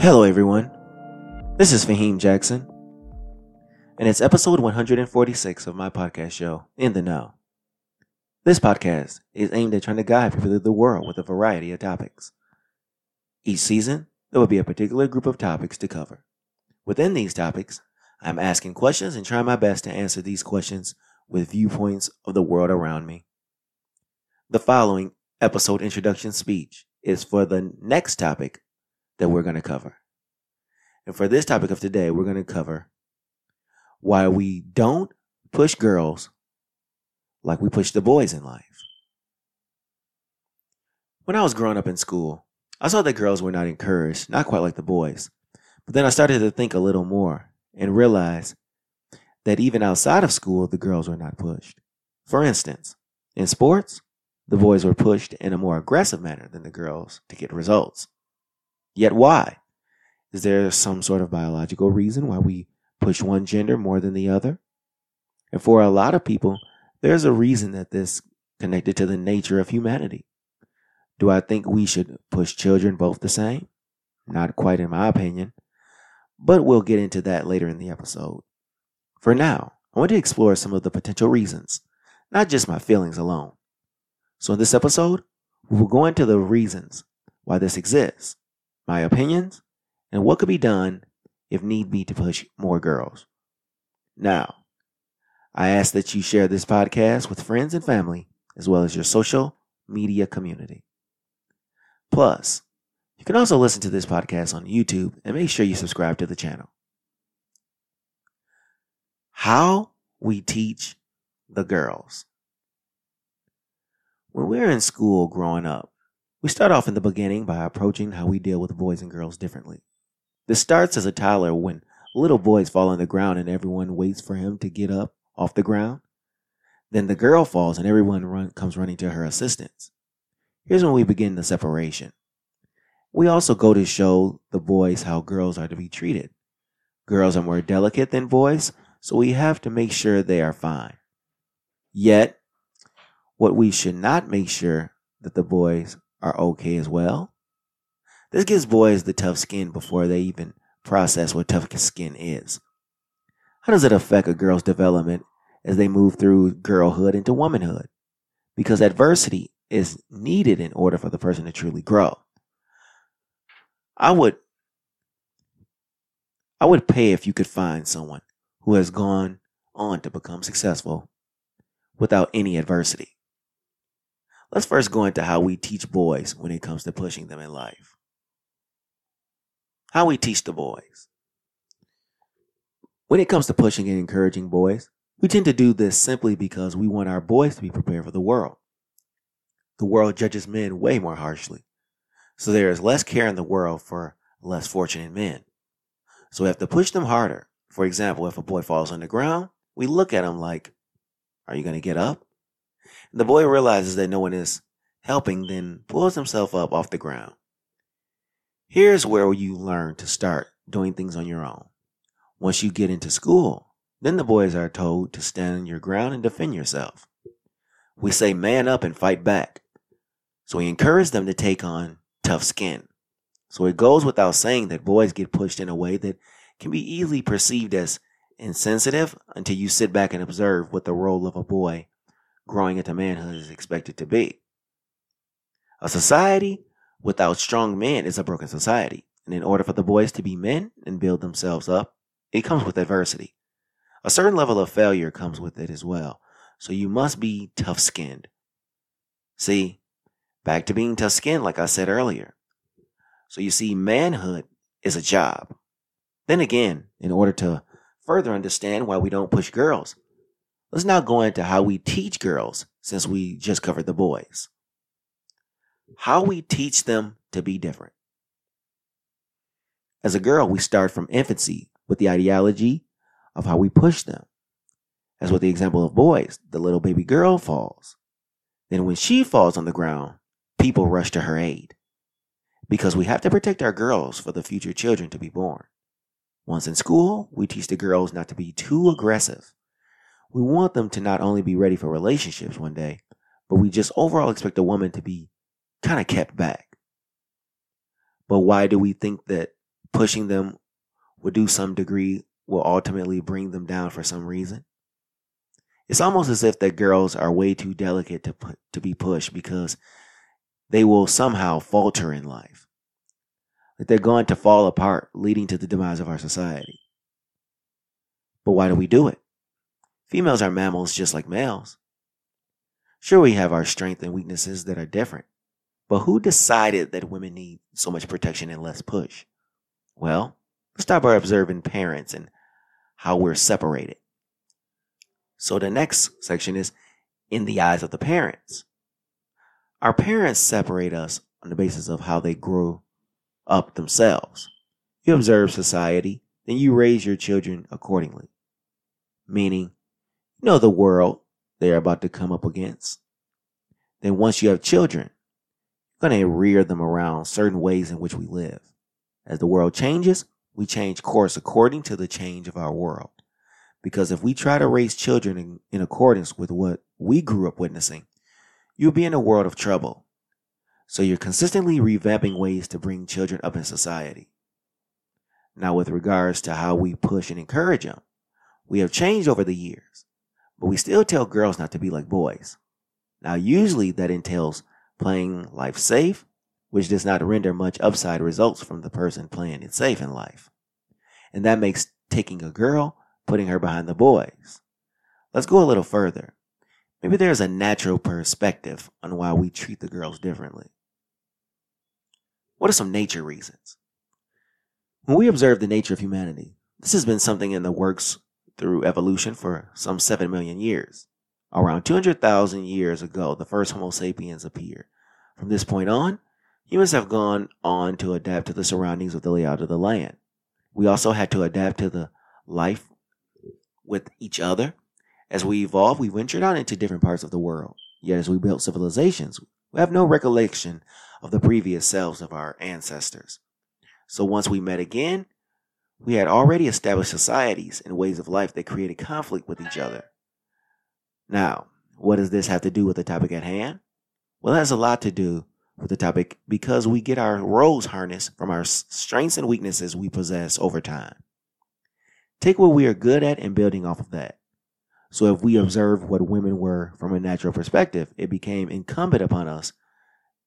Hello everyone, this is Faheem Jackson, and it's episode 146 of my podcast show, In the Know. This podcast is aimed at trying to guide people through the world with a variety of topics. Each season, there will be a particular group of topics to cover. Within these topics, I'm asking questions and trying my best to answer these questions with viewpoints of the world around me. The following episode introduction speech is for the next topic that we're going to cover. And for this topic of today, we're going to cover why we don't push girls like we push the boys in life. When I was growing up in school, I saw that girls were not encouraged, not quite like the boys. But then I started to think a little more and realized that even outside of school, the girls were not pushed. For instance, in sports, the boys were pushed in a more aggressive manner than the girls to get results. Yet why? Is there some sort of biological reason why we push one gender more than the other? And for a lot of people, there's a reason that this connected to the nature of humanity. Do I think we should push children both the same? Not quite in my opinion, but we'll get into that later in the episode. For now, I want to explore some of the potential reasons, not just my feelings alone. So in this episode, we'll go into the reasons why this exists, my opinions, and what could be done if need be to push more girls. Now, I ask that you share this podcast with friends and family, as well as your social media community. Plus, you can also listen to this podcast on YouTube and make sure you subscribe to the channel. How we teach the girls. When we were in school growing up, we start off in the beginning by approaching how we deal with boys and girls differently. This starts as a toddler when little boys fall on the ground and everyone waits for him to get up off the ground. Then the girl falls and everyone comes running to her assistance. Here's when we begin the separation. We also go to show the boys how girls are to be treated. Girls are more delicate than boys, so we have to make sure they are fine. Yet, what we should not make sure that the boys are okay as well. This gives boys the tough skin before they even process what tough skin is. How does it affect a girl's development as they move through girlhood into womanhood? Because adversity is needed in order for the person to truly grow. I would pay if you could find someone who has gone on to become successful without any adversity. Let's first go into how we teach boys when it comes to pushing them in life. How we teach the boys. When it comes to pushing and encouraging boys, we tend to do this simply because we want our boys to be prepared for the world. The world judges men way more harshly, so there is less care in the world for less fortunate men. So we have to push them harder. For example, if a boy falls on the ground, we look at him like, "Are you going to get up?" The boy realizes that no one is helping, then pulls himself up off the ground. Here's where you learn to start doing things on your own. Once you get into school, then the boys are told to stand your ground and defend yourself. We say man up and fight back. So we encourage them to take on tough skin. So it goes without saying that boys get pushed in a way that can be easily perceived as insensitive until you sit back and observe what the role of a boy growing into manhood is expected to be. A society without strong men is a broken society, and in order for the boys to be men and build themselves up, it comes with adversity. A certain level of failure comes with it as well, so you must be tough-skinned. See, back to being tough-skinned like I said earlier. So you see, manhood is a job. Then again, in order to further understand why we don't push girls, let's now go into how we teach girls, since we just covered the boys. How we teach them to be different. As a girl, we start from infancy with the ideology of how we push them. As with the example of boys, the little baby girl falls. Then when she falls on the ground, people rush to her aid. Because we have to protect our girls for the future children to be born. Once in school, we teach the girls not to be too aggressive. We want them to not only be ready for relationships one day, but we just overall expect a woman to be kind of kept back. But why do we think that pushing them will do some degree, will ultimately bring them down for some reason. It's almost as if the girls are way too delicate to be pushed, because they will somehow falter in life. That they're going to fall apart, leading to the demise of our society. But why do we do it? Females are mammals just like males. Sure, we have our strengths and weaknesses that are different, but who decided that women need so much protection and less push? Well, let's start by observing parents and how we're separated. So the next section is in the eyes of the parents. Our parents separate us on the basis of how they grew up themselves. You observe society, then you raise your children accordingly. Meaning, you know the world they're about to come up against. Then once you have children, you're going to rear them around certain ways in which we live. As the world changes, we change course according to the change of our world. Because if we try to raise children in accordance with what we grew up witnessing, you'll be in a world of trouble. So you're consistently revamping ways to bring children up in society. Now, with regards to how we push and encourage them, we have changed over the years, but we still tell girls not to be like boys. Now, usually that entails playing life safe, which does not render much upside results from the person playing it safe in life. And that makes taking a girl, putting her behind the boys. Let's go a little further. Maybe there's a natural perspective on why we treat the girls differently. What are some nature reasons? When we observe the nature of humanity, this has been something in the works through evolution for some 7 million years. Around 200,000 years ago, the first Homo sapiens appeared. From this point on, humans have gone on to adapt to the surroundings of the layout of the land. We also had to adapt to the life with each other. As we evolved, we ventured out into different parts of the world. Yet as we built civilizations, we have no recollection of the previous selves of our ancestors. So once we met again, we had already established societies and ways of life that created conflict with each other. Now, what does this have to do with the topic at hand? Well, it has a lot to do with the topic because we get our roles harnessed from our strengths and weaknesses we possess over time. Take what we are good at and building off of that. So if we observe what women were from a natural perspective, it became incumbent upon us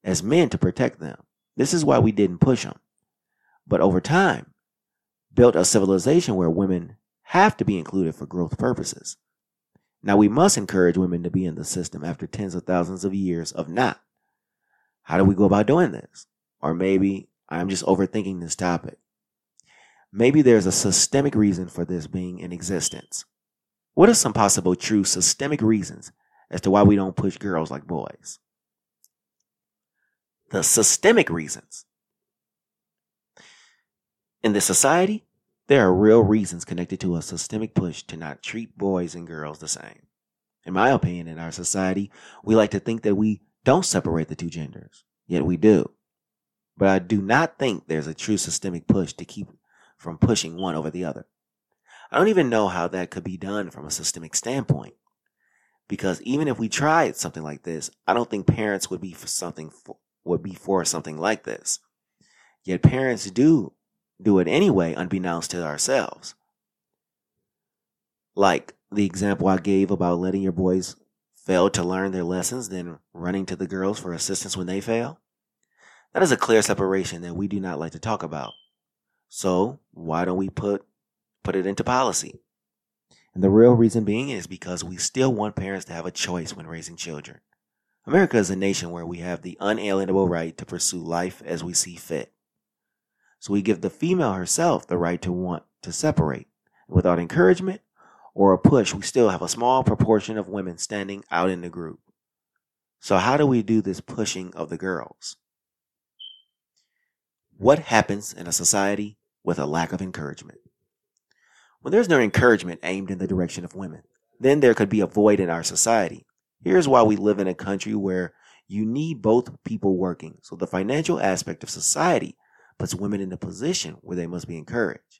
as men to protect them. This is why we didn't push them. But over time, built a civilization where women have to be included for growth purposes. Now, we must encourage women to be in the system after tens of thousands of years of not. How do we go about doing this? Or maybe I'm just overthinking this topic. Maybe there's a systemic reason for this being in existence. What are some possible true systemic reasons as to why we don't push girls like boys? The systemic reasons. In this society, there are real reasons connected to a systemic push to not treat boys and girls the same. In my opinion, in our society, we like to think that we don't separate the two genders, yet we do. But I do not think there's a true systemic push to keep from pushing one over the other. I don't even know how that could be done from a systemic standpoint, because even if we tried something like this, I don't think parents would be for something like this. Yet parents do it anyway, unbeknownst to ourselves. Like the example I gave about letting your boys fail to learn their lessons, then running to the girls for assistance when they fail. That is a clear separation that we do not like to talk about. So why don't we put it into policy? And the real reason being is because we still want parents to have a choice when raising children. America is a nation where we have the unalienable right to pursue life as we see fit. So we give the female herself the right to want to separate. Without encouragement or a push, we still have a small proportion of women standing out in the group. So how do we do this pushing of the girls? What happens in a society with a lack of encouragement? When there's no encouragement aimed in the direction of women, then there could be a void in our society. Here's why we live in a country where you need both people working. So the financial aspect of society puts women in a position where they must be encouraged.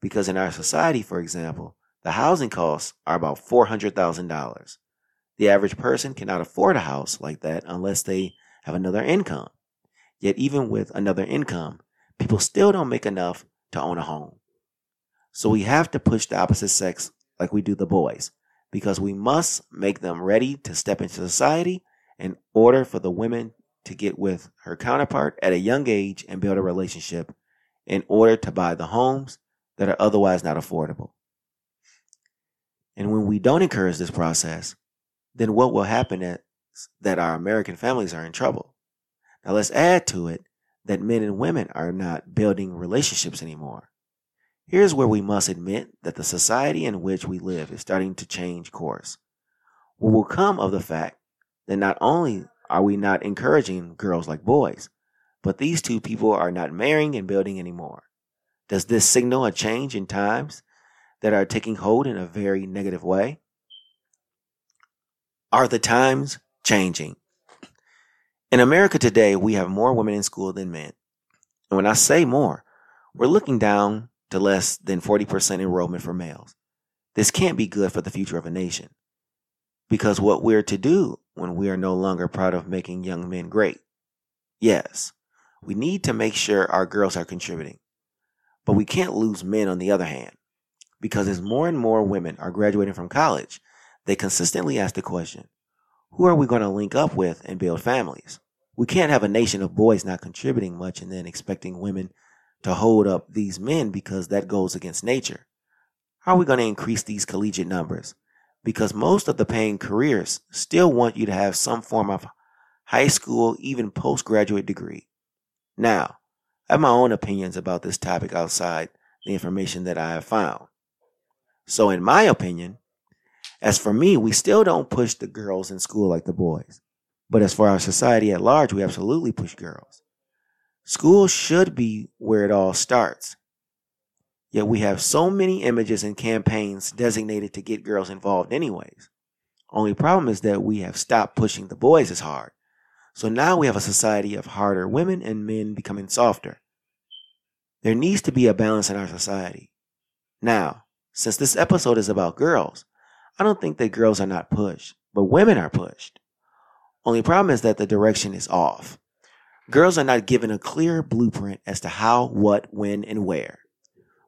Because in our society, for example, the housing costs are about $400,000. The average person cannot afford a house like that unless they have another income. Yet even with another income, people still don't make enough to own a home. So we have to push the opposite sex like we do the boys, because we must make them ready to step into society in order for the women to get with her counterpart at a young age and build a relationship in order to buy the homes that are otherwise not affordable. And when we don't encourage this process, then what will happen is that our American families are in trouble. Now let's add to it that men and women are not building relationships anymore. Here's where we must admit that the society in which we live is starting to change course. What will come of the fact that not only are we not encouraging girls like boys, but these two people are not marrying and building anymore. Does this signal a change in times that are taking hold in a very negative way? Are the times changing? In America today, we have more women in school than men. And when I say more, we're looking down to less than 40% enrollment for males. This can't be good for the future of a nation. Because what we're to do when we are no longer proud of making young men great. Yes, we need to make sure our girls are contributing. But we can't lose men on the other hand. Because as more and more women are graduating from college, they consistently ask the question, who are we going to link up with and build families? We can't have a nation of boys not contributing much and then expecting women to hold up these men, because that goes against nature. How are we going to increase these collegiate numbers? Because most of the paying careers still want you to have some form of high school, even postgraduate degree. Now, I have my own opinions about this topic outside the information that I have found. So in my opinion, as for me, we still don't push the girls in school like the boys. But as for our society at large, we absolutely push girls. School should be where it all starts. Yet we have so many images and campaigns designated to get girls involved anyways. Only problem is that we have stopped pushing the boys as hard. So now we have a society of harder women and men becoming softer. There needs to be a balance in our society. Now, since this episode is about girls, I don't think that girls are not pushed, but women are pushed. Only problem is that the direction is off. Girls are not given a clear blueprint as to how, what, when, and where.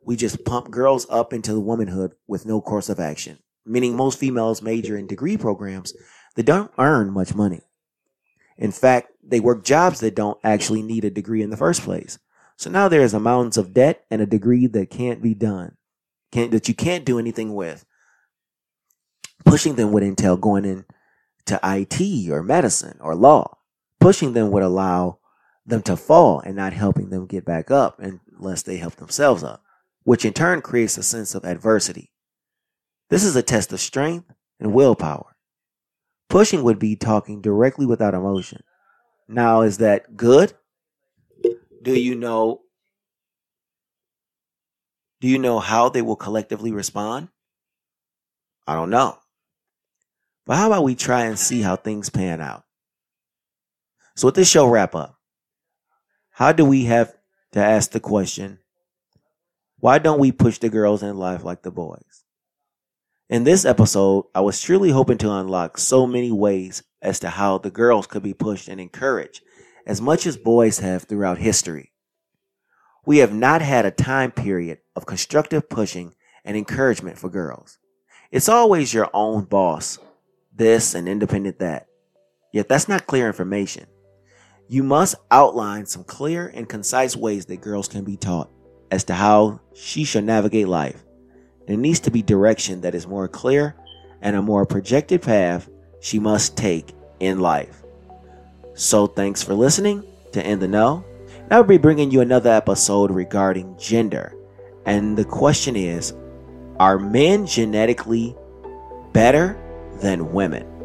We just pump girls up into womanhood with no course of action, meaning most females major in degree programs that don't earn much money. In fact, they work jobs that don't actually need a degree in the first place. So now there is a mountains of debt and a degree that can't be done, that you can't do anything with. Pushing them would entail going into IT or medicine or law. Pushing them would allow them to fall and not helping them get back up unless they help themselves up, which in turn creates a sense of adversity. This is a test of strength and willpower. Pushing would be talking directly without emotion. Now, is that good? Do you know how they will collectively respond? I don't know. But how about we try and see how things pan out? So with this show wrap up, how do we have to ask the question, why don't we push the girls in life like the boys? In this episode, I was truly hoping to unlock so many ways as to how the girls could be pushed and encouraged as much as boys have throughout history. We have not had a time period of constructive pushing and encouragement for girls. It's always your own boss, this and independent that. Yet that's not clear information. You must outline some clear and concise ways that girls can be taught as to how she should navigate life. There needs to be direction that is more clear and a more projected path she must take in life. So thanks for listening to In the Know. And I'll be bringing you another episode regarding gender. And the question is, are men genetically better than women?